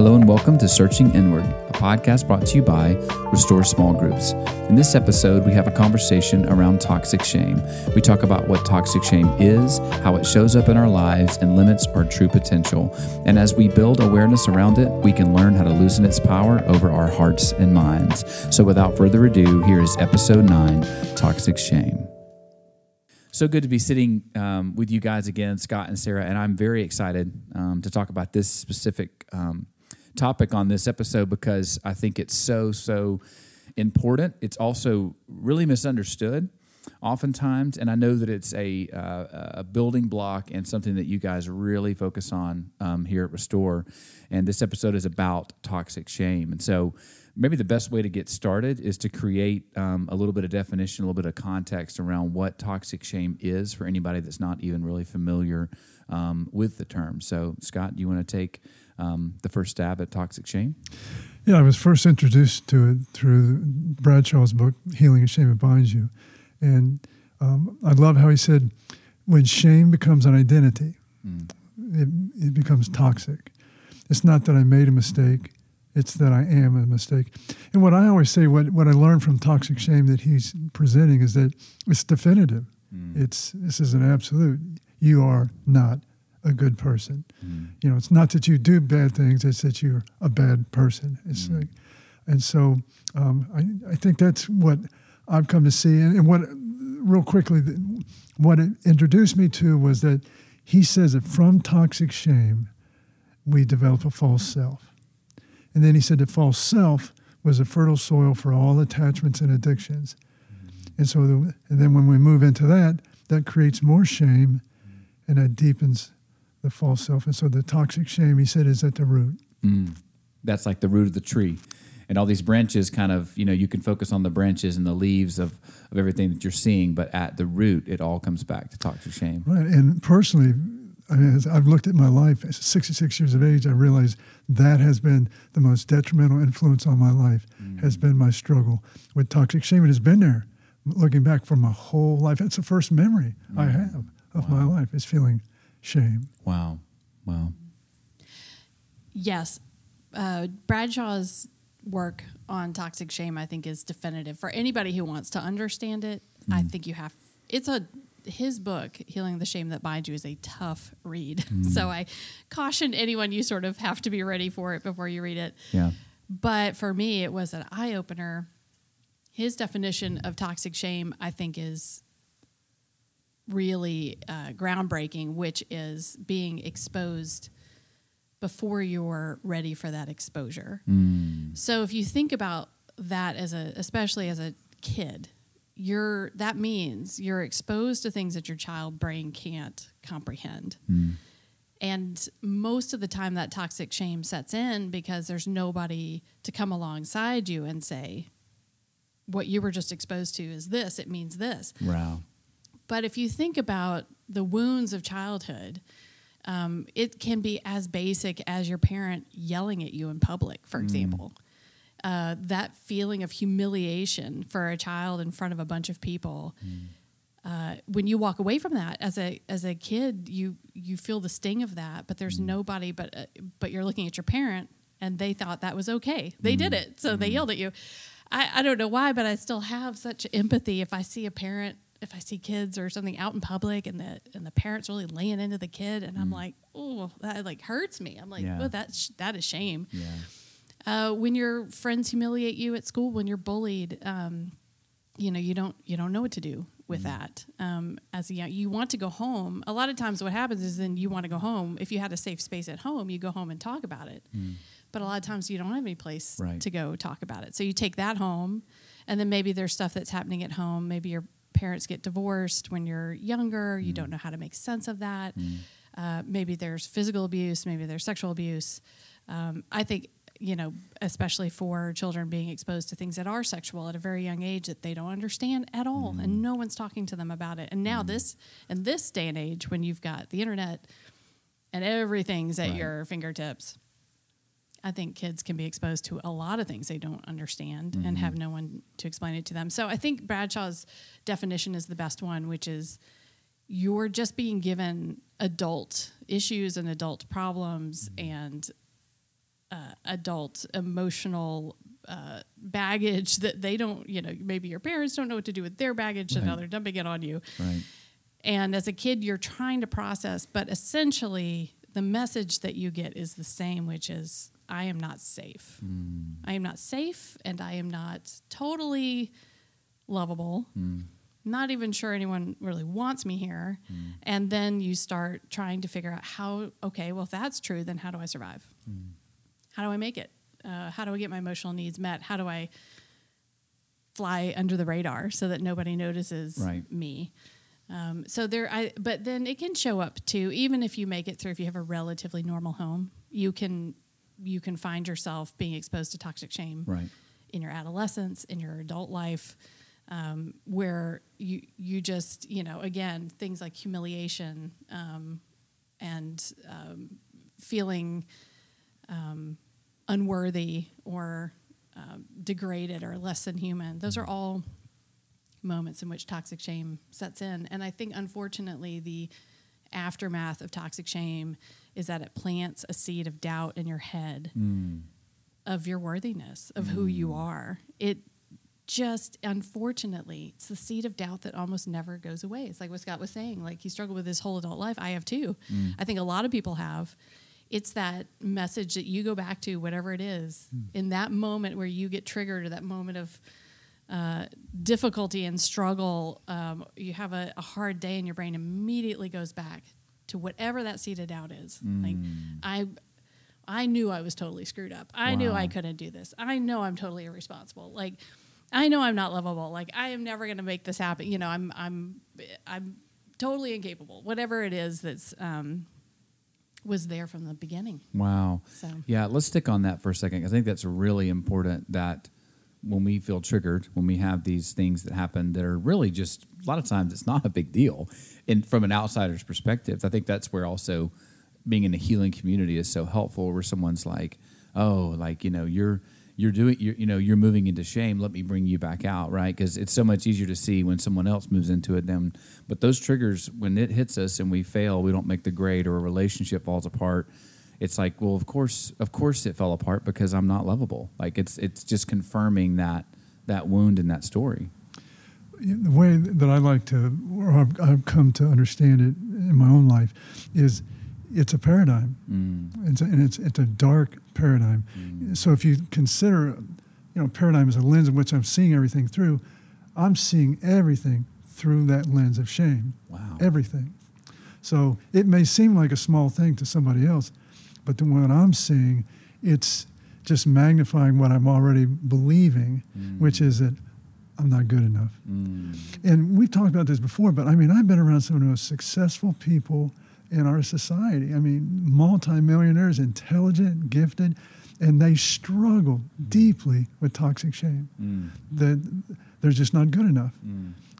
Hello and welcome to Searching Inward, a podcast brought to you by Restore Small Groups. In this episode, we have a conversation around toxic shame. We talk about what toxic shame is, how it shows up in our lives, and limits our true potential. And as we build awareness around it, we can learn how to loosen its power over our hearts and minds. So without further ado, here is Episode 9, Toxic Shame. So good to be sitting with you guys again, Scott and Sarah, and I'm very excited to talk about this specific topic on this episode because I think it's so important. It's also really misunderstood oftentimes, and I know that it's a building block and something that you guys really focus on here at Restore, and this episode is about toxic shame. And so maybe the best way to get started is to create a little bit of definition, a little bit of context around what toxic shame is for anybody that's not even really familiar with the term. So, Scott, do you want to take the first stab at toxic shame? Yeah, I was first introduced to it through Bradshaw's book, Healing the Shame That Binds You. And I love how he said, when shame becomes an identity, it becomes toxic. It's not that I made a mistake. It's that I am a mistake. And what I always say, what I learned from toxic shame that he's presenting is that it's definitive. This is an absolute. You are not a good person. You know, it's not that you do bad things. It's that you're a bad person. It's like, and so I think that's what I've come to see. And what, real quickly, what it introduced me to was that he says that from toxic shame, we develop a false self. And then he said the false self was a fertile soil for all attachments and addictions. And so, and then when we move into that, that creates more shame, and that deepens the false self. And so the toxic shame, he said, is at the root. That's like the root of the tree. And all these branches kind of, you know, you can focus on the branches and the leaves of everything that you're seeing, but at the root, it all comes back to toxic shame. Right, and personally, I mean, as I've looked at my life, at 66 years of age, I realized that has been the most detrimental influence on my life, has been my struggle with toxic shame. It has been there, looking back for my whole life. That's the first memory I have of my life, is feeling shame. Wow. Yes. Bradshaw's work on toxic shame, I think, is definitive. For anybody who wants to understand it, I think you have... His book, Healing the Shame That Binds You, is a tough read. So I caution anyone, you sort of have to be ready for it before you read it. Yeah. But for me, it was an eye-opener. His definition of toxic shame, I think, is really groundbreaking, which is being exposed before you're ready for that exposure. So if you think about that, especially as a kid, that means you're exposed to things that your child brain can't comprehend. And most of the time that toxic shame sets in because there's nobody to come alongside you and say, what you were just exposed to is this, it means this. Wow. But if you think about the wounds of childhood, it can be as basic as your parent yelling at you in public, for example. That feeling of humiliation for a child in front of a bunch of people, when you walk away from that as a kid, you feel the sting of that. But there's nobody but you're looking at your parent, and they thought that was okay. They did it, so they yelled at you. I don't know why, but I still have such empathy if I see a parent, if I see kids or something out in public, and the parent's really laying into the kid, and I'm like, oh, that like hurts me. I'm like, oh, that is shame. Yeah. When your friends humiliate you at school, when you're bullied, you know, you don't know what to do with that. As a young, you want to go home. A lot of times what happens is then you want to go home. If you had a safe space at home, you go home and talk about it. But a lot of times you don't have any place to go talk about it. So you take that home, and then maybe there's stuff that's happening at home. Maybe your parents get divorced when you're younger. You don't know how to make sense of that. Maybe there's physical abuse. Maybe there's sexual abuse. I think... you know, especially for children being exposed to things that are sexual at a very young age that they don't understand at all, and no one's talking to them about it. And now in this day and age, when you've got the internet and everything's at your fingertips, I think kids can be exposed to a lot of things they don't understand and have no one to explain it to them. So I think Bradshaw's definition is the best one, which is you're just being given adult issues and adult problems and adult emotional baggage that they don't, you know, maybe your parents don't know what to do with their baggage, right. And now they're dumping it on you. Right. And as a kid, you're trying to process, but essentially the message that you get is the same, which is, I am not safe. Mm. I am not safe, and I am not totally lovable. Mm. Not even sure anyone really wants me here. Mm. And then you start trying to figure out how, okay, well, if that's true, then how do I survive? Mm. How do I make it? How do I get my emotional needs met? How do I fly under the radar so that nobody notices me? But then it can show up too, even if you make it through, if you have a relatively normal home, you can find yourself being exposed to toxic shame in your adolescence, in your adult life, where you just, you know, again, things like humiliation, and, feeling, unworthy or, degraded or less than human. Those are all moments in which toxic shame sets in. And I think, unfortunately, the aftermath of toxic shame is that it plants a seed of doubt in your head of your worthiness, of who you are. It just, unfortunately, it's the seed of doubt that almost never goes away. It's like what Scott was saying, like he struggled with his whole adult life. I have too. I think a lot of people have. It's that message that you go back to, whatever it is, in that moment where you get triggered, or that moment of difficulty and struggle, you have a hard day and your brain immediately goes back to whatever that seed of doubt is. Like, I knew I was totally screwed up. I knew I couldn't do this. I know I'm totally irresponsible. Like, I know I'm not lovable. Like, I am never going to make this happen. You know, I'm totally incapable. Whatever it is that's was there from the beginning. Wow. So yeah, let's stick on that for a second. I think that's really important, that when we feel triggered, when we have these things that happen that are really just, a lot of times it's not a big deal. And from an outsider's perspective, I think that's where also being in a healing community is so helpful, where someone's like, oh, like, you know, you're moving into shame. Let me bring you back out. Right. Cause it's so much easier to see when someone else moves into it. But those triggers, when it hits us and we fail, we don't make the grade, or a relationship falls apart, it's like, well, of course it fell apart because I'm not lovable. Like it's just confirming that wound in that story. The way that I like to, or I've come to understand it in my own life, is it's a paradigm. It's a dark paradigm. So if you consider, you know, paradigm is a lens in which I'm seeing everything through. I'm seeing everything through that lens of shame. Wow. Everything. So it may seem like a small thing to somebody else, but the one I'm seeing, it's just magnifying what I'm already believing, which is that I'm not good enough. And we've talked about this before, but I mean, I've been around some of the most successful people in our society. I mean, multimillionaires, intelligent, gifted, and they struggle deeply with toxic shame. That they're just not good enough.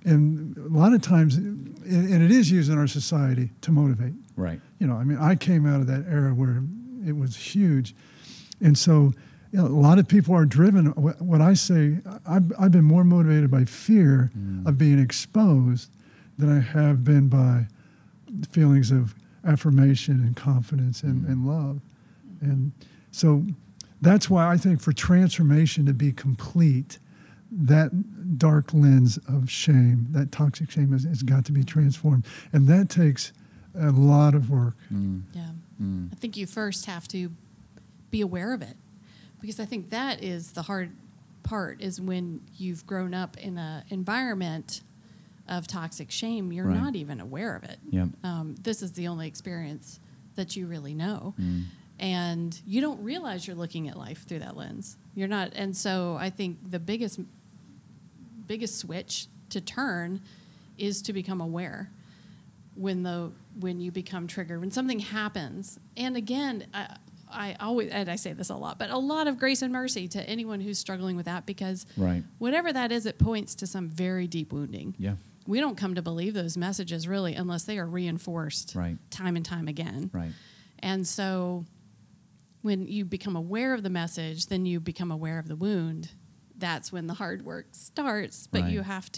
And a lot of times, and it is used in our society to motivate. Right. You know, I mean, I came out of that era where it was huge. And so, you know, a lot of people are driven. What I say, I've been more motivated by fear of being exposed than I have been by feelings of affirmation and confidence and love. And so that's why I think for transformation to be complete, that dark lens of shame, that toxic shame, has got to be transformed. And that takes a lot of work. Yeah. I think you first have to be aware of it, because I think that is the hard part, is when you've grown up in an environment of toxic shame, you're not even aware of it. Yep. This is the only experience that you really know. And you don't realize you're looking at life through that lens. You're not. And so I think the biggest switch to turn is to become aware when you become triggered, when something happens. And again, I always, and I say this a lot, but a lot of grace and mercy to anyone who's struggling with that, because whatever that is, it points to some very deep wounding. Yeah. We don't come to believe those messages really unless they are reinforced time and time again. Right. And so when you become aware of the message, then you become aware of the wound. That's when the hard work starts, but you have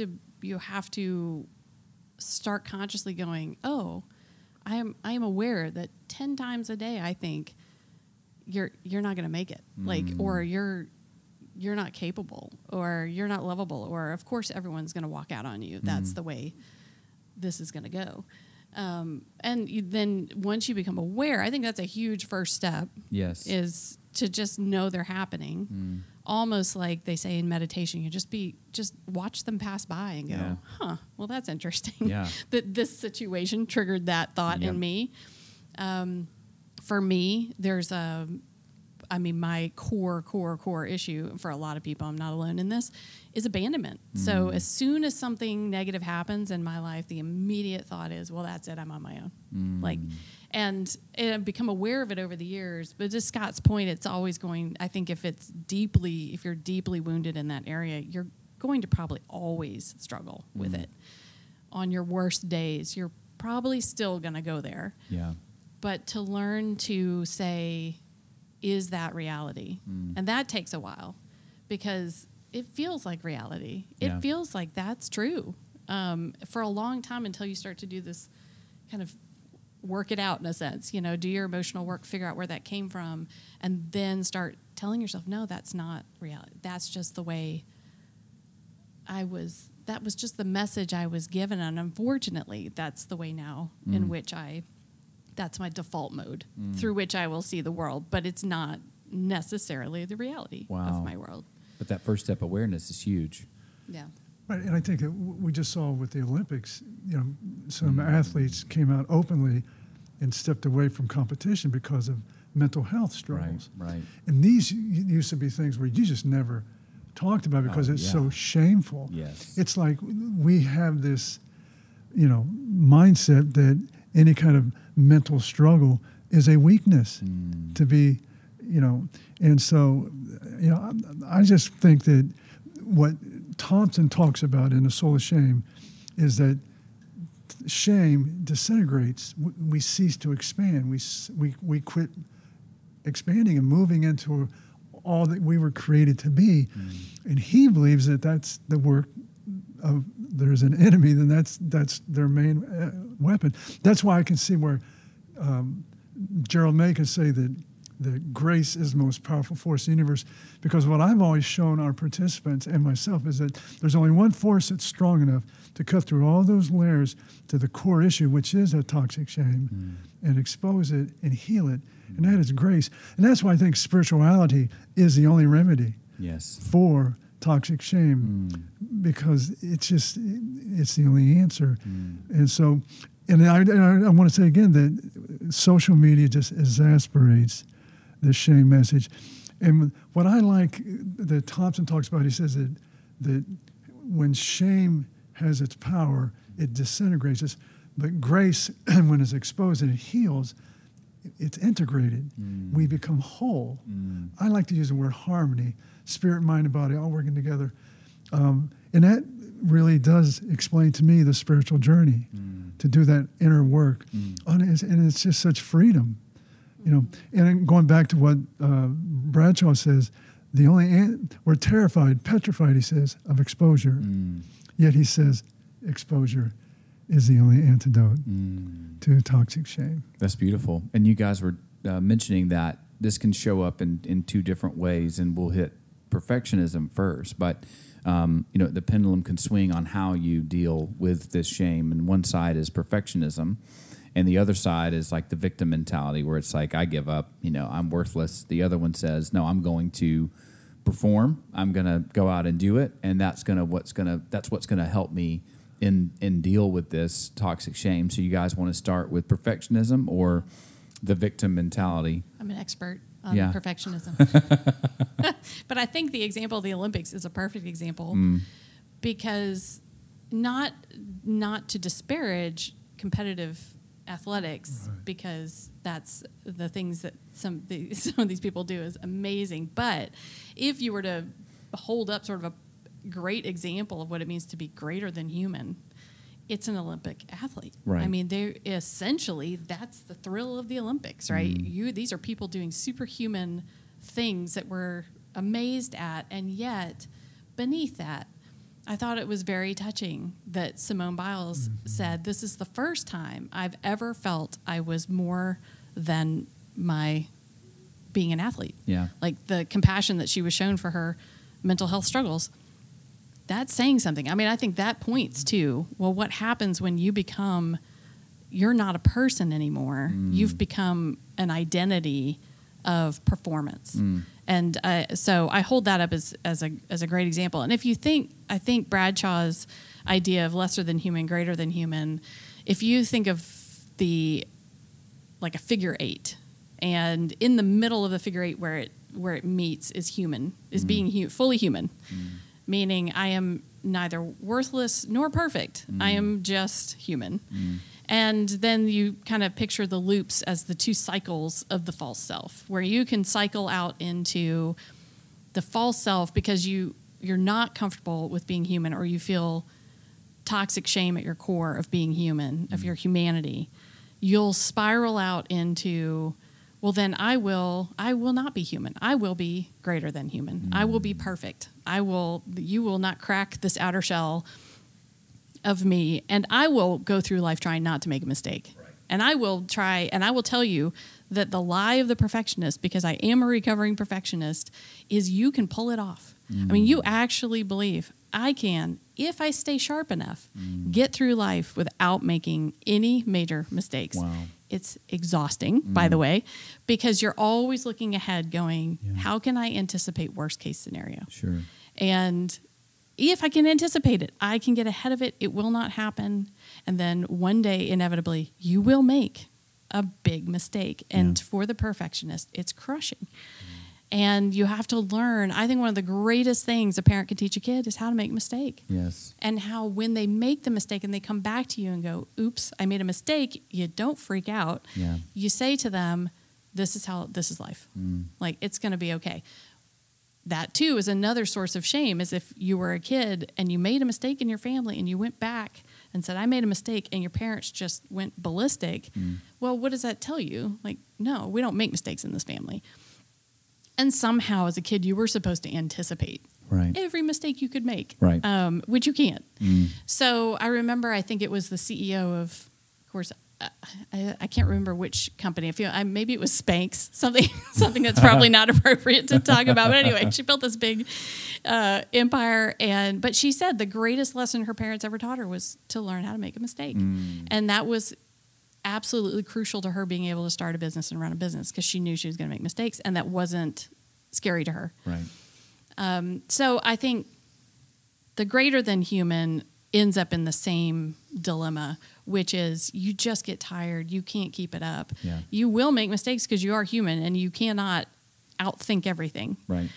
to start consciously going, oh, I am aware that 10 times a day I think you're not going to make it, like, or you're not capable, or you're not lovable, or of course everyone's going to walk out on you. That's the way this is going to go. Then once you become aware, I think that's a huge first step. Yes, is to just know they're happening. Almost like they say in meditation, you just watch them pass by and go, huh, well, that's interesting that this situation triggered that thought in me. For me, there's my core issue for a lot of people, I'm not alone in this, is abandonment. So as soon as something negative happens in my life, the immediate thought is, well, that's it, I'm on my own. And I've become aware of it over the years, but to Scott's point, it's always going, I think if you're deeply wounded in that area, you're going to probably always struggle with it. On your worst days, you're probably still going to go there. Yeah. But to learn to say, is that reality? And that takes a while because it feels like reality. It feels like that's true for a long time until you start to do this kind of work it out in a sense, do your emotional work, figure out where that came from, and then start telling yourself, no, that's not reality. That's just the way that was just the message I was given. And unfortunately, that's the way now in which that's my default mode through which I will see the world, but it's not necessarily the reality of my world. But that first step awareness is huge. Yeah. Right. And I think that we just saw with the Olympics, some athletes came out openly and stepped away from competition because of mental health struggles. Right. And these used to be things where you just never talked about because it's so shameful. Yes. It's like we have this, mindset that any kind of mental struggle is a weakness to be, and so, I just think that what Thompson talks about in A Soul of Shame is that shame disintegrates. We cease to expand. We quit expanding and moving into all that we were created to be. And he believes that that's the work of there's an enemy, then that's their main weapon. That's why I can see where Gerald May can say that grace is the most powerful force in the universe, because what I've always shown our participants and myself is that there's only one force that's strong enough to cut through all those layers to the core issue, which is that toxic shame, and expose it and heal it, and that is grace. And that's why I think spirituality is the only remedy for toxic shame, because it's the only answer. And so, and I want to say again that social media just exasperates the shame message. And what I like that Thompson talks about, he says that when shame has its power, it disintegrates us, but grace, when it's exposed and it heals, it's integrated. We become whole. I like to use the word harmony, spirit, mind, and body all working together. And that really does explain to me the spiritual journey, to do that inner work. And it's just such freedom. And going back to what Bradshaw says, we're terrified, petrified, he says, of exposure. Yet he says exposure is the only antidote to toxic shame. That's beautiful. And you guys were mentioning that this can show up in two different ways, and we'll hit perfectionism first, but the pendulum can swing on how you deal with this shame. And one side is perfectionism, and the other side is like the victim mentality, where it's like, I give up, I'm worthless. The other one says, no, I'm going to perform. I'm going to go out and do it, and that's what's going to help me in deal with this toxic shame. So you guys want to start with perfectionism or the victim mentality? I'm an expert on perfectionism. But I think the example of the Olympics is a perfect example, because not to disparage competitive athletics, right, because that's the things that some of these people do is amazing. But if you were to hold up sort of a great example of what it means to be greater than human, it's an Olympic athlete. Right. I mean, they essentially, that's the thrill of the Olympics, right? These are people doing superhuman things that we're amazed at, and yet beneath that, I thought it was very touching that Simone Biles said, "This is the first time I've ever felt I was more than my being an athlete. Yeah. Like the compassion that she was shown for her mental health struggles, that's saying something. I mean, I think that points to, well, what happens when you become, you're not a person anymore. Mm. You've become an identity of performance. Mm. And so I hold that up as a great example. And if you think, I think Bradshaw's idea of lesser than human, greater than human, if you think of the, like a figure eight, and in the middle of the figure eight where it meets is human, is being fully human, meaning I am neither worthless nor perfect. I am just human. And then you kind of picture the loops as the two cycles of the false self, where you can cycle out into the false self because you're not comfortable with being human, or you feel toxic shame at your core of being human, of your humanity. You'll spiral out into, well, then I will not be human. I will be greater than human. I will be perfect. You will not crack this outer shell of me, and I will go through life trying not to make a mistake. Right. And I will try, and I will tell you that the lie of the perfectionist, because I am a recovering perfectionist, is you can pull it off. I mean, you actually believe I can, if I stay sharp enough, get through life without making any major mistakes. Wow. It's exhausting, by the way, because you're always looking ahead going, how can I anticipate worst case scenario? Sure. And if I can anticipate it, I can get ahead of it. It will not happen. And then one day, inevitably, you will make a big mistake. And for the perfectionist, it's crushing. And you have to learn. I think one of the greatest things a parent can teach a kid is how to make a mistake. Yes. And how when they make the mistake and they come back to you and go, oops, I made a mistake, you don't freak out. Yeah. You say to them, this is life. Like, it's going to be okay. That, too, is another source of shame, is if you were a kid and you made a mistake in your family and you went back and said, I made a mistake, and your parents just went ballistic. Well, what does that tell you? Like, no, we don't make mistakes in this family. And somehow, as a kid, you were supposed to anticipate every mistake you could make, which you can't. So I remember, I think it was the CEO of course, I can't remember which company. Maybe it was Spanx, something that's probably not appropriate to talk about. But anyway, she built this big empire, but she said the greatest lesson her parents ever taught her was to learn how to make a mistake, and that was absolutely crucial to her being able to start a business and run a business, because she knew she was going to make mistakes, and that wasn't scary to her. Right. So I think the greater than human ends up in the same dilemma, which is you just get tired. You can't keep it up. Yeah. You will make mistakes because you are human and you cannot outthink everything. Right.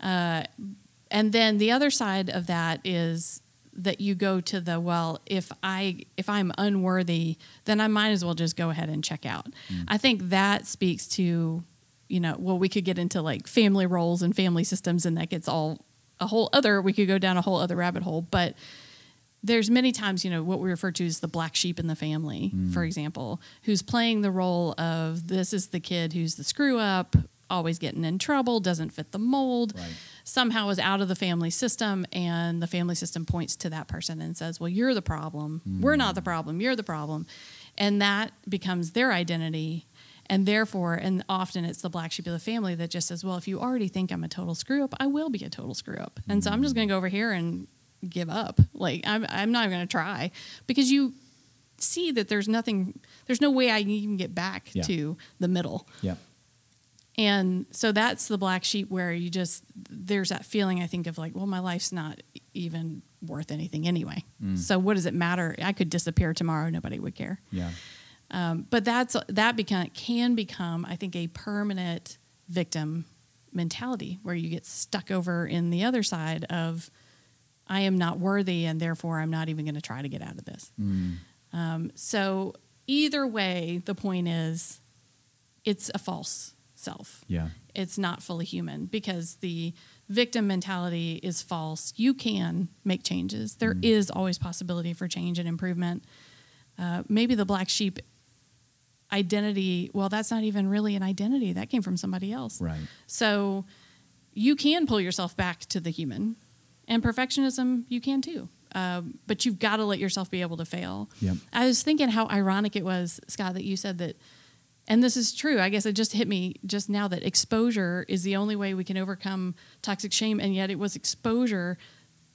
And then the other side of that is that you go to the, well, if I'm unworthy, then I might as well just go ahead and check out. I think that speaks to, we could get into like family roles and family systems, and that gets we could go down a whole other rabbit hole, but there's many times, what we refer to as the black sheep in the family, for example, who's playing the role of, this is the kid who's the screw up, always getting in trouble, doesn't fit the mold, somehow is out of the family system, and the family system points to that person and says, well, you're the problem. We're not the problem. You're the problem. And that becomes their identity. And therefore, and often it's the black sheep of the family that just says, well, if you already think I'm a total screw up, I will be a total screw up. And so I'm just going to go over here and give up. Like, I'm not even going to try, because you see that there's no way I can even get back to the middle. Yeah. And so that's the black sheep, where there's that feeling, I think, of like, well, my life's not even worth anything anyway. So what does it matter? I could disappear tomorrow. Nobody would care. Yeah. But that can become, I think, a permanent victim mentality, where you get stuck over in the other side of, I am not worthy, and therefore I'm not even going to try to get out of this. So either way, the point is, it's a false self. Yeah. It's not fully human, because the victim mentality is false. You can make changes. There is always possibility for change and improvement. Maybe the black sheep identity, well, that's not even really an identity. That came from somebody else. Right. So you can pull yourself back to the human, and perfectionism, you can too. But you've got to let yourself be able to fail. Yep. I was thinking how ironic it was, Scott, that you said that And this is true. I guess it just hit me just now that exposure is the only way we can overcome toxic shame. And yet it was exposure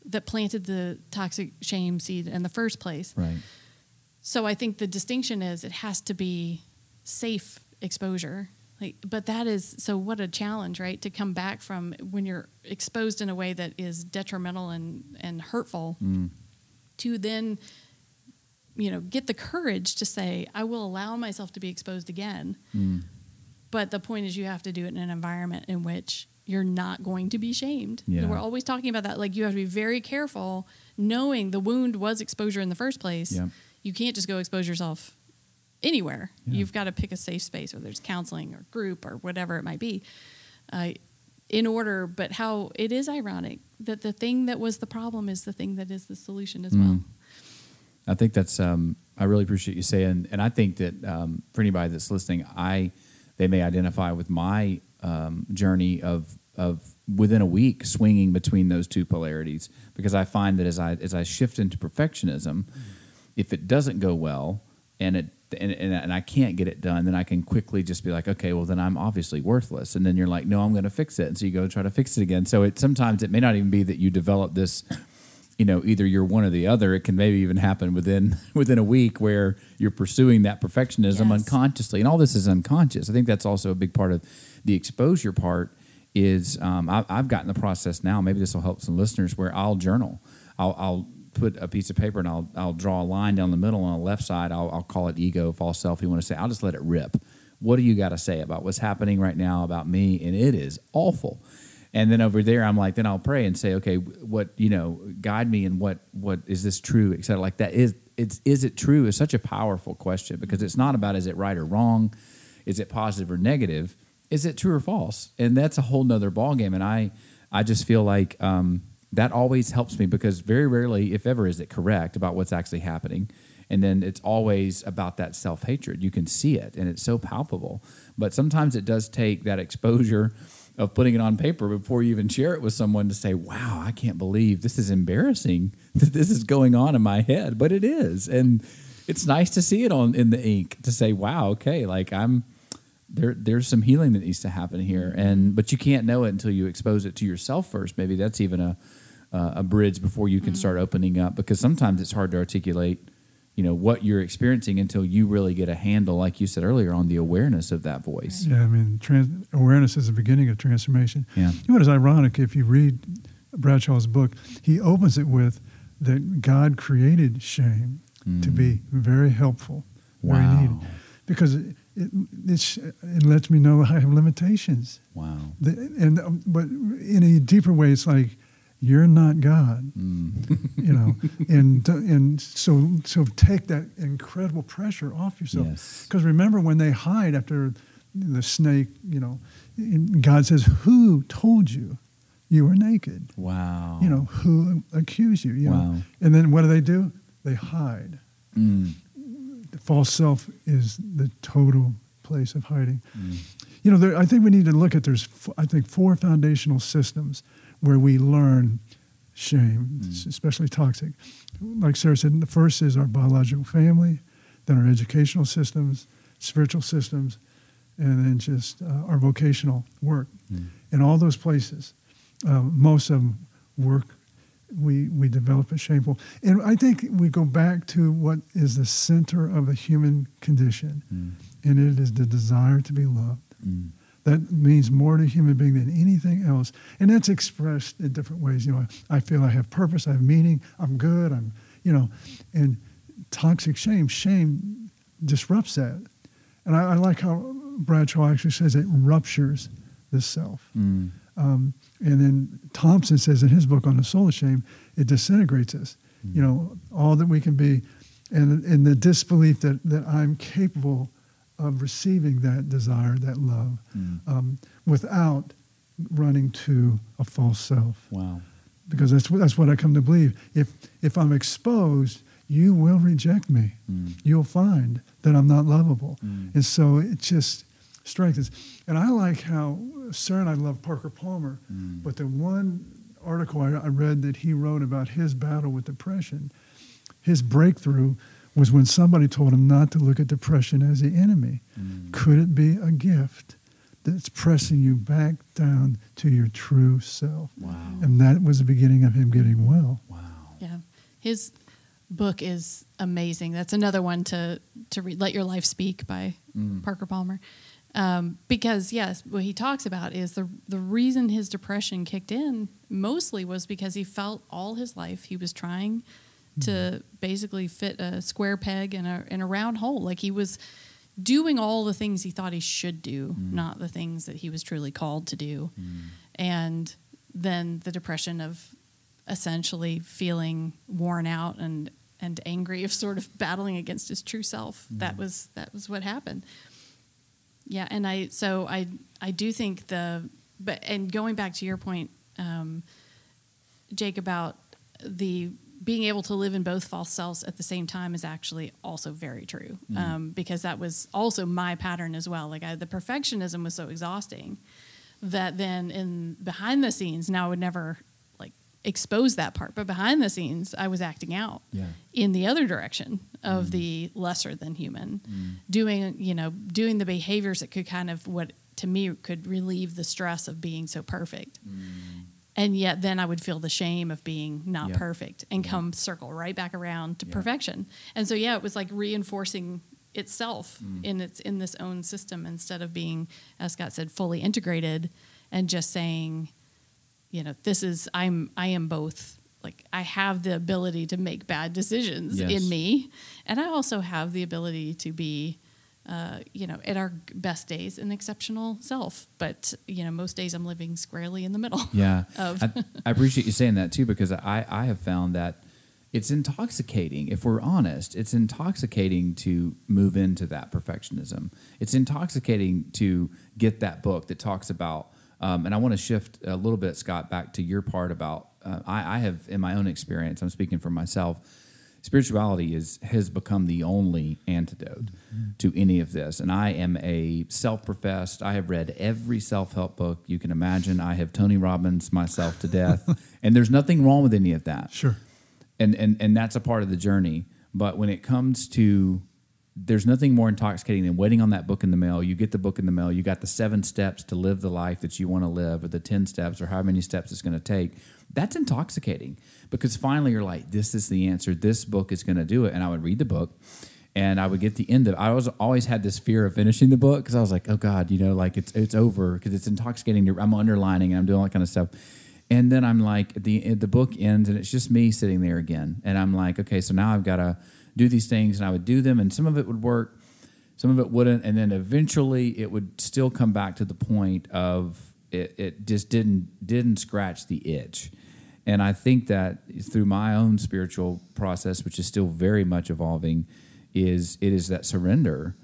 that planted the toxic shame seed in the first place. Right. So I think the distinction is it has to be safe exposure. But that is, so what a challenge, right? To come back from when you're exposed in a way that is detrimental and hurtful to then, you know, get the courage to say, I will allow myself to be exposed again. Mm. But the point is you have to do it in an environment in which you're not going to be shamed. Yeah. And we're always talking about that. Like, you have to be very careful knowing the wound was exposure in the first place. Yeah. You can't just go expose yourself anywhere. Yeah. You've got to pick a safe space, whether it's counseling or group or whatever it might be, in order. But how it is ironic that the thing that was the problem is the thing that is the solution as well. I think that's, I really appreciate you saying, and I think that for anybody that's listening, they may identify with my journey of within a week swinging between those two polarities, because I find that as I shift into perfectionism, if it doesn't go well and I can't get it done, then I can quickly just be like, okay, well, then I'm obviously worthless. And then you're like, no, I'm going to fix it. And so you go try to fix it again. So sometimes it may not even be that you develop this, you know, either you're one or the other. It can maybe even happen within a week where you're pursuing that perfectionism unconsciously. And all this is unconscious. I think that's also a big part of the exposure part is I've gotten the process now, maybe this will help some listeners, where I'll journal. I'll put a piece of paper and I'll draw a line down the middle on the left side. I'll call it ego, false self, you want to say. I'll just let it rip. What do you got to say about what's happening right now about me? And it is awful. And then over there, I'm like, then I'll pray and say, okay, what, you know, guide me in what is this true, et cetera. Like that is it true is such a powerful question, because it's not about is it right or wrong, is it positive or negative, is it true or false? And that's a whole nother ballgame. And I just feel like that always helps me, because very rarely, if ever, is it correct about what's actually happening. And then it's always about that self-hatred. You can see it, and it's so palpable. But sometimes it does take that exposure of putting it on paper before you even share it with someone to say, wow, I can't believe this is embarrassing that this is going on in my head. But it is. And it's nice to see it in the ink to say, wow, okay, like there's some healing that needs to happen here. But you can't know it until you expose it to yourself first. Maybe that's even a bridge before you can start opening up, because sometimes it's hard to articulate, you know, what you're experiencing until you really get a handle, like you said earlier, on the awareness of that voice. Yeah, I mean, awareness is the beginning of transformation. Yeah. You know what is ironic, if you read Bradshaw's book, he opens it with that God created shame to be very helpful, very needed, because it lets me know I have limitations. Wow. But in a deeper way, it's like, you're not God, you know, and so take that incredible pressure off yourself. Because remember, when they hide after the snake, you know, God says, "Who told you were naked?" Wow. You know, who accused you? You know? And then what do? They hide. The false self is the total place of hiding. You know, I think we need to look at there's four foundational systems where we learn shame, especially toxic. Like Sarah said, the first is our biological family, then our educational systems, spiritual systems, and then just our vocational work. In all those places, most of them work, we develop a shameful. And I think we go back to what is the center of the human condition, and it is the desire to be loved. That means more to a human being than anything else. And that's expressed in different ways. You know, I feel I have purpose, I have meaning, I'm good, I'm, you know. And toxic shame disrupts that. And I like how Bradshaw actually says it ruptures the self. And then Thompson says in his book on A Soul of Shame, it disintegrates us. You know, all that we can be, and the disbelief that I'm capable of receiving that desire, that love, without running to a false self. Wow! Because that's what I come to believe. If I'm exposed, you will reject me. You'll find that I'm not lovable, and so it just strengthens. And I like how Sarah and I love Parker Palmer, but the one article I read that he wrote about his battle with depression, his breakthrough was when somebody told him not to look at depression as the enemy. Mm. Could it be a gift that's pressing you back down to your true self? Wow. And that was the beginning of him getting well. Wow. Yeah. His book is amazing. That's another one to read, Let Your Life Speak by Parker Palmer. Because, yes, what he talks about is the reason his depression kicked in mostly was because he felt all his life he was trying to basically fit a square peg in a round hole. Like he was doing all the things he thought he should do, not the things that he was truly called to do. Mm. And then the depression of essentially feeling worn out and angry, of sort of battling against his true self. Mm. That was what happened. Yeah, and I do think and going back to your point, Jake, about the being able to live in both false selves at the same time is actually also very true, because that was also my pattern as well. Like the perfectionism was so exhausting that then behind the scenes, now I would never like expose that part, but behind the scenes I was acting out in the other direction of the lesser than human, doing the behaviors that could kind of, what to me could relieve the stress of being so perfect. Mm. And yet then I would feel the shame of being not perfect and come circle right back around to perfection. And so, it was like reinforcing itself in this own system, instead of being, as Scott said, fully integrated and just saying, I am both. Like I have the ability to make bad decisions in me. And I also have the ability to be, at our best days, an exceptional self. But, most days I'm living squarely in the middle. Yeah. I appreciate you saying that too, because I have found that it's intoxicating. If we're honest, it's intoxicating to move into that perfectionism. It's intoxicating to get that book that talks about, and I want to shift a little bit, Scott, back to your part about, I have in my own experience, I'm speaking for myself, spirituality has become the only antidote to any of this. And I am a self-professed, I have read every self-help book you can imagine. I have Tony Robbins myself to death. And there's nothing wrong with any of that. Sure. And that's a part of the journey. But when it comes to, there's nothing more intoxicating than waiting on that book in the mail. You get the book in the mail. You got the 7 steps to live the life that you want to live, or the 10 steps, or how many steps it's going to take. That's intoxicating, because finally you're like, this is the answer. This book is going to do it. And I would read the book and I would get the end of it. I always had this fear of finishing the book, because I was like, oh God, like it's over, because it's intoxicating. I'm underlining and I'm doing all that kind of stuff. And then I'm like, the book ends and it's just me sitting there again. And I'm like, okay, so now I've got to do these things, and I would do them, and some of it would work, some of it wouldn't, and then eventually it would still come back to the point of it just didn't scratch the itch. And I think that through my own spiritual process, which is still very much evolving, is that surrender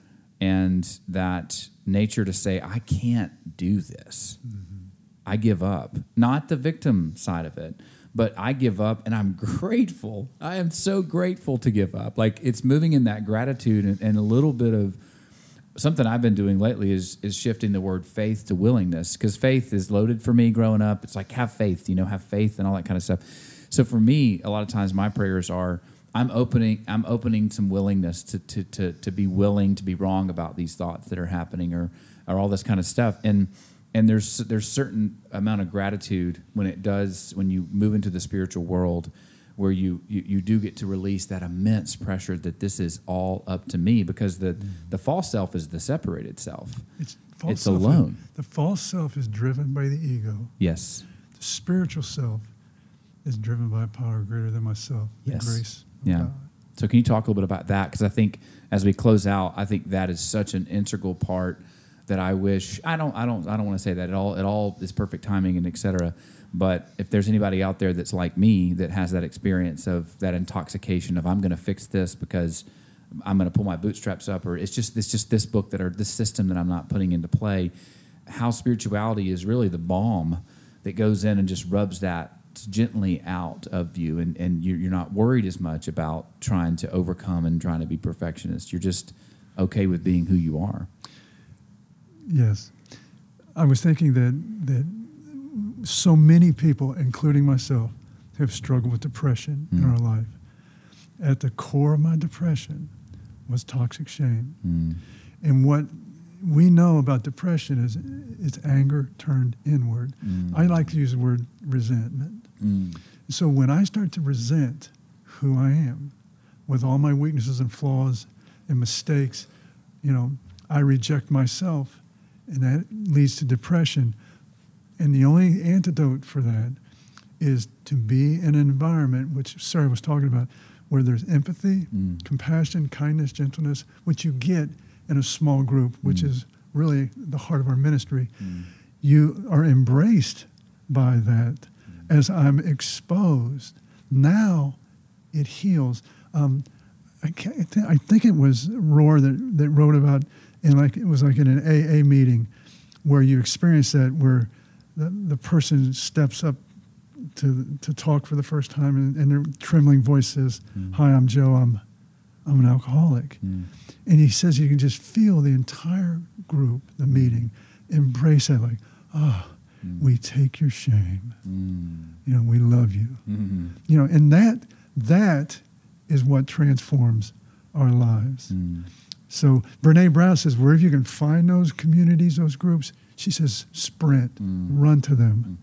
and that nature to say, I can't do this. Mm-hmm. I give up. Not the victim side of it, but I give up, and I'm grateful. I am so grateful to give up. Like, it's moving in that gratitude, and a little bit of something I've been doing lately is shifting the word faith to willingness, because faith is loaded for me growing up. It's like, have faith, have faith and all that kind of stuff. So for me, a lot of times my prayers are, I'm opening some willingness to be willing to be wrong about these thoughts that are happening, or all this kind of stuff. And there's certain amount of gratitude when you move into the spiritual world, where you do get to release that immense pressure that this is all up to me, because the false self is the separated self. It's self alone. The false self is driven by the ego. Yes. The spiritual self is driven by a power greater than myself, the grace of God. So can you talk a little bit about that? Because I think as we close out, I think that is such an integral part that I wish, I don't want to say that at all is perfect timing and et cetera. But if there's anybody out there that's like me, that has that experience of that intoxication of, I'm going to fix this because I'm going to pull my bootstraps up, or it's just this book that, or this system that I'm not putting into play, how spirituality is really the balm that goes in and just rubs that gently out of you. And you're not worried as much about trying to overcome and trying to be perfectionist. You're just okay with being who you are. Yes. I was thinking that so many people, including myself, have struggled with depression in our life. at the core of my depression was toxic shame. Mm. And what we know about depression is it's anger turned inward. Mm. I like to use the word resentment. Mm. So when I start to resent who I am, with all my weaknesses and flaws and mistakes, I reject myself, and that leads to depression. And the only antidote for that is to be in an environment, which Sarah was talking about, where there's empathy, compassion, kindness, gentleness, which you get in a small group, which is really the heart of our ministry. Mm. You are embraced by that. As I'm exposed, now it heals. I think it was Rohr that wrote about, and it was like in an AA meeting where you experience that, where the person steps up to talk for the first time, and their trembling voice says, "Hi, I'm Joe. I'm an alcoholic." Mm. And he says you can just feel the entire group, the meeting, embrace that, like, we take your shame. Mm. We love you. Mm-hmm. And that is what transforms our lives. Mm. So Brene Brown says, wherever you can find those communities, those groups, she says, sprint, run to them.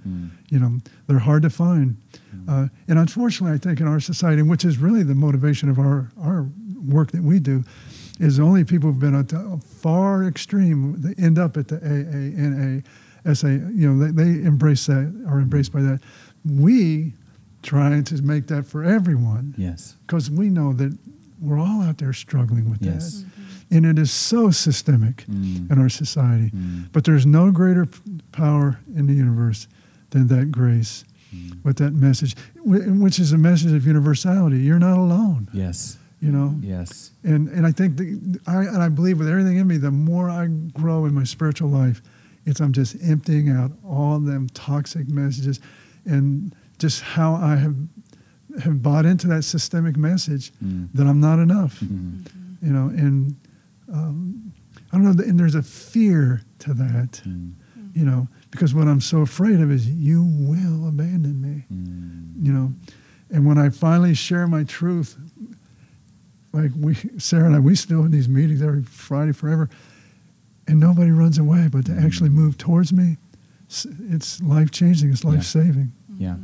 Mm-hmm. They're hard to find. Mm. And unfortunately, I think in our society, which is really the motivation of our work that we do, is only people who've been at the far extreme that end up at the AA, NA, SA. They embrace that, are embraced by that. We try to make that for everyone. Yes. Because we know that we're all out there struggling with that. Mm-hmm. And it is so systemic in our society. Mm. But there's no greater power in the universe than that grace with that message, which is a message of universality. You're not alone. Yes. Yes. And I think I believe with everything in me, the more I grow in my spiritual life, I'm just emptying out all them toxic messages, and just how I have bought into that systemic message that I'm not enough. Mm-hmm. And I don't know. And there's a fear to that, because what I'm so afraid of is you will abandon me. Mm. And when I finally share my truth. Like Sarah and I, we still in these meetings every Friday forever, and nobody runs away. But to actually move towards me, it's life-changing. It's life-saving. Mm-hmm. Yeah,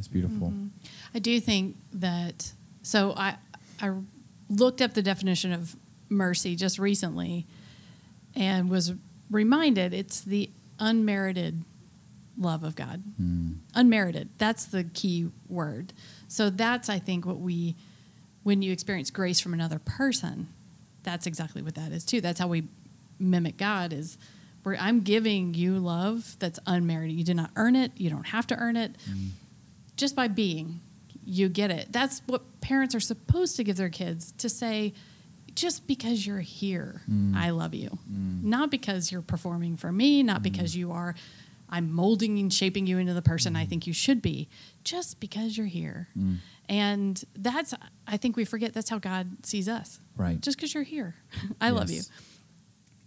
it's beautiful. Mm-hmm. I do think that. So I looked up the definition of mercy just recently, and was reminded it's the unmerited love of God. Mm. Unmerited. That's the key word. So that's, I think, what we. When you experience grace from another person, that's exactly what that is too. That's how we mimic God is where I'm giving you love that's unmerited. You did not earn it. You don't have to earn it. Mm. Just by being, you get it. That's what parents are supposed to give their kids, to say, just because you're here, I love you. Mm. Not because you're performing for me, not because you are, I'm molding and shaping you into the person I think you should be, just because you're here. Mm. And that's, I think we forget, that's how God sees us. Right. Just because you're here. I love you.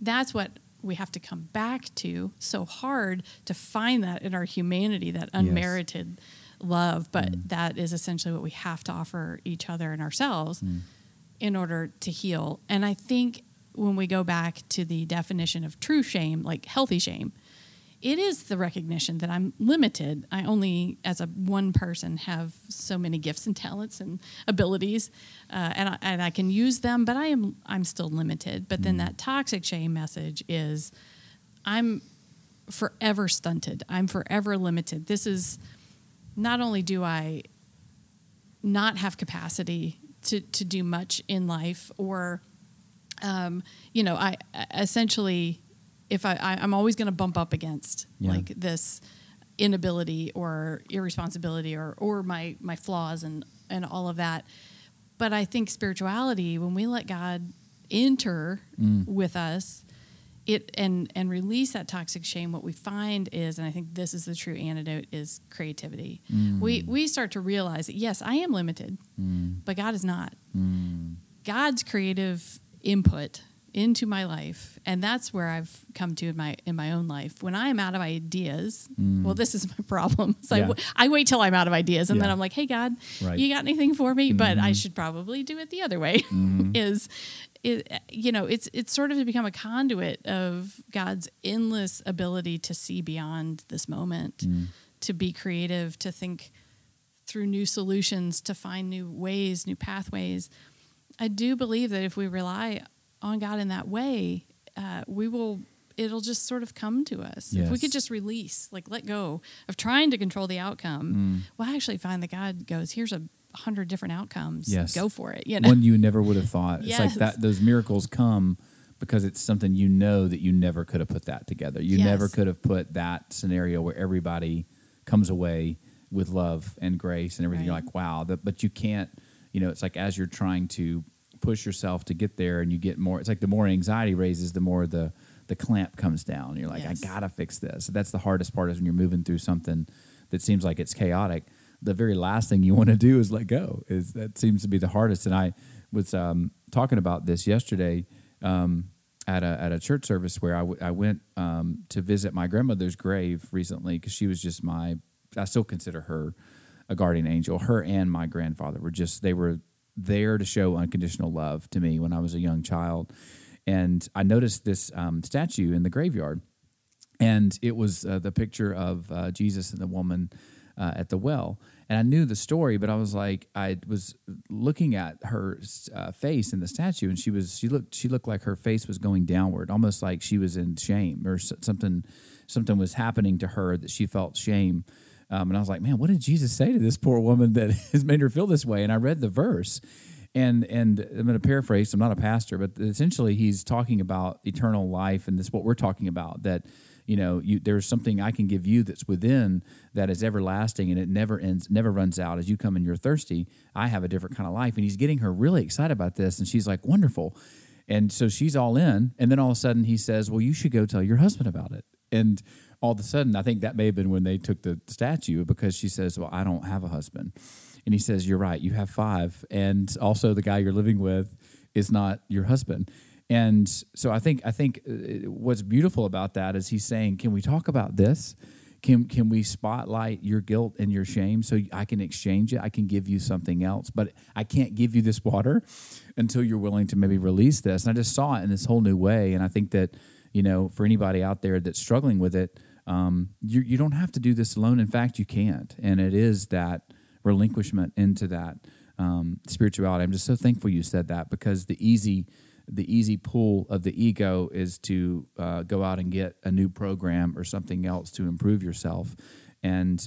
That's what we have to come back to so hard to find that in our humanity, that unmerited love. But that is essentially what we have to offer each other and ourselves in order to heal. And I think when we go back to the definition of true shame, like healthy shame, it is the recognition that I'm limited. I only, as a one person, have so many gifts and talents and abilities, and I can use them, but I'm still limited. But then that toxic shame message is, I'm forever stunted. I'm forever limited. This is, not only do I not have capacity to do much in life, or, I essentially... If I'm always going to bump up against like this inability or irresponsibility or my flaws and all of that. But I think spirituality, when we let God enter with us and release that toxic shame, what we find is, and I think this is the true antidote, is creativity. Mm. We start to realize that, yes, I am limited, but God is not. God's creative input into my life. And that's where I've come to in my own life. When I am out of ideas, well, this is my problem. So I wait till I'm out of ideas and then I'm like, hey, God, you got anything for me? Mm-hmm. But I should probably do it the other way. Mm-hmm. It's sort of to become a conduit of God's endless ability to see beyond this moment, to be creative, to think through new solutions, to find new ways, new pathways. I do believe that if we rely on God in that way, it'll just sort of come to us. Yes. If we could just release, let go of trying to control the outcome, we'll actually find that God goes, here's 100 different outcomes. Yes. Go for it. One you never would have thought. Yes. It's like that. Those miracles come because it's something that you never could have put that together. You never could have put that scenario where everybody comes away with love and grace and everything. Right. You're like, wow. But you can't. It's like as you're trying to push yourself to get there and you get more, it's like the more anxiety raises, the more the clamp comes down. You're like, yes, I got to fix this. That's the hardest part is when you're moving through something that seems like it's chaotic. The very last thing you want to do is let go. That seems to be the hardest. And I was talking about this yesterday at a church service where I went to visit my grandmother's grave recently because she was just I still consider her a guardian angel. Her and my grandfather they were there to show unconditional love to me when I was a young child. And I noticed this statue in the graveyard, and it was the picture of Jesus and the woman at the well. And I knew the story, but I was looking at her face in the statue, and she looked like her face was going downward, almost like she was in shame or something was happening to her that she felt shame. And I was like, man, what did Jesus say to this poor woman that has made her feel this way? And I read the verse, and I'm going to paraphrase. I'm not a pastor, but essentially he's talking about eternal life, and this is what we're talking about, that there's something I can give you that's within that is everlasting, and it never ends, never runs out. As you come and you're thirsty, I have a different kind of life. And he's getting her really excited about this, and she's like, wonderful. And so she's all in, and then all of a sudden he says, well, you should go tell your husband about it. And all of a sudden, I think that may have been when they took the statue, because she says, well, I don't have a husband. And he says, you're right, you have 5. And also the guy you're living with is not your husband. And so I think what's beautiful about that is he's saying, can we talk about this? Can we spotlight your guilt and your shame so I can exchange it? I can give you something else, but I can't give you this water until you're willing to maybe release this. And I just saw it in this whole new way. And I think that, for anybody out there that's struggling with it, you don't have to do this alone. In fact, you can't. And it is that relinquishment into that spirituality. I'm just so thankful you said that, because the easy pull of the ego is to go out and get a new program or something else to improve yourself. And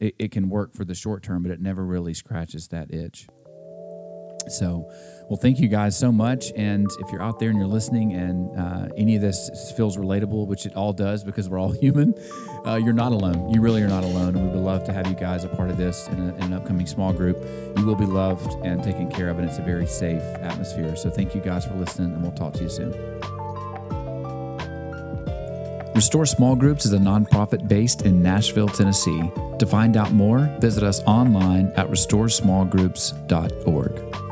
it can work for the short term, but it never really scratches that itch. So, well, thank you guys so much. And if you're out there and you're listening and any of this feels relatable, which it all does because we're all human, you're not alone. You really are not alone. And we would love to have you guys a part of this in an upcoming small group. You will be loved and taken care of, and it's a very safe atmosphere. So thank you guys for listening, and we'll talk to you soon. Restore Small Groups is a nonprofit based in Nashville, Tennessee. To find out more, visit us online at RestoreSmallGroups.org.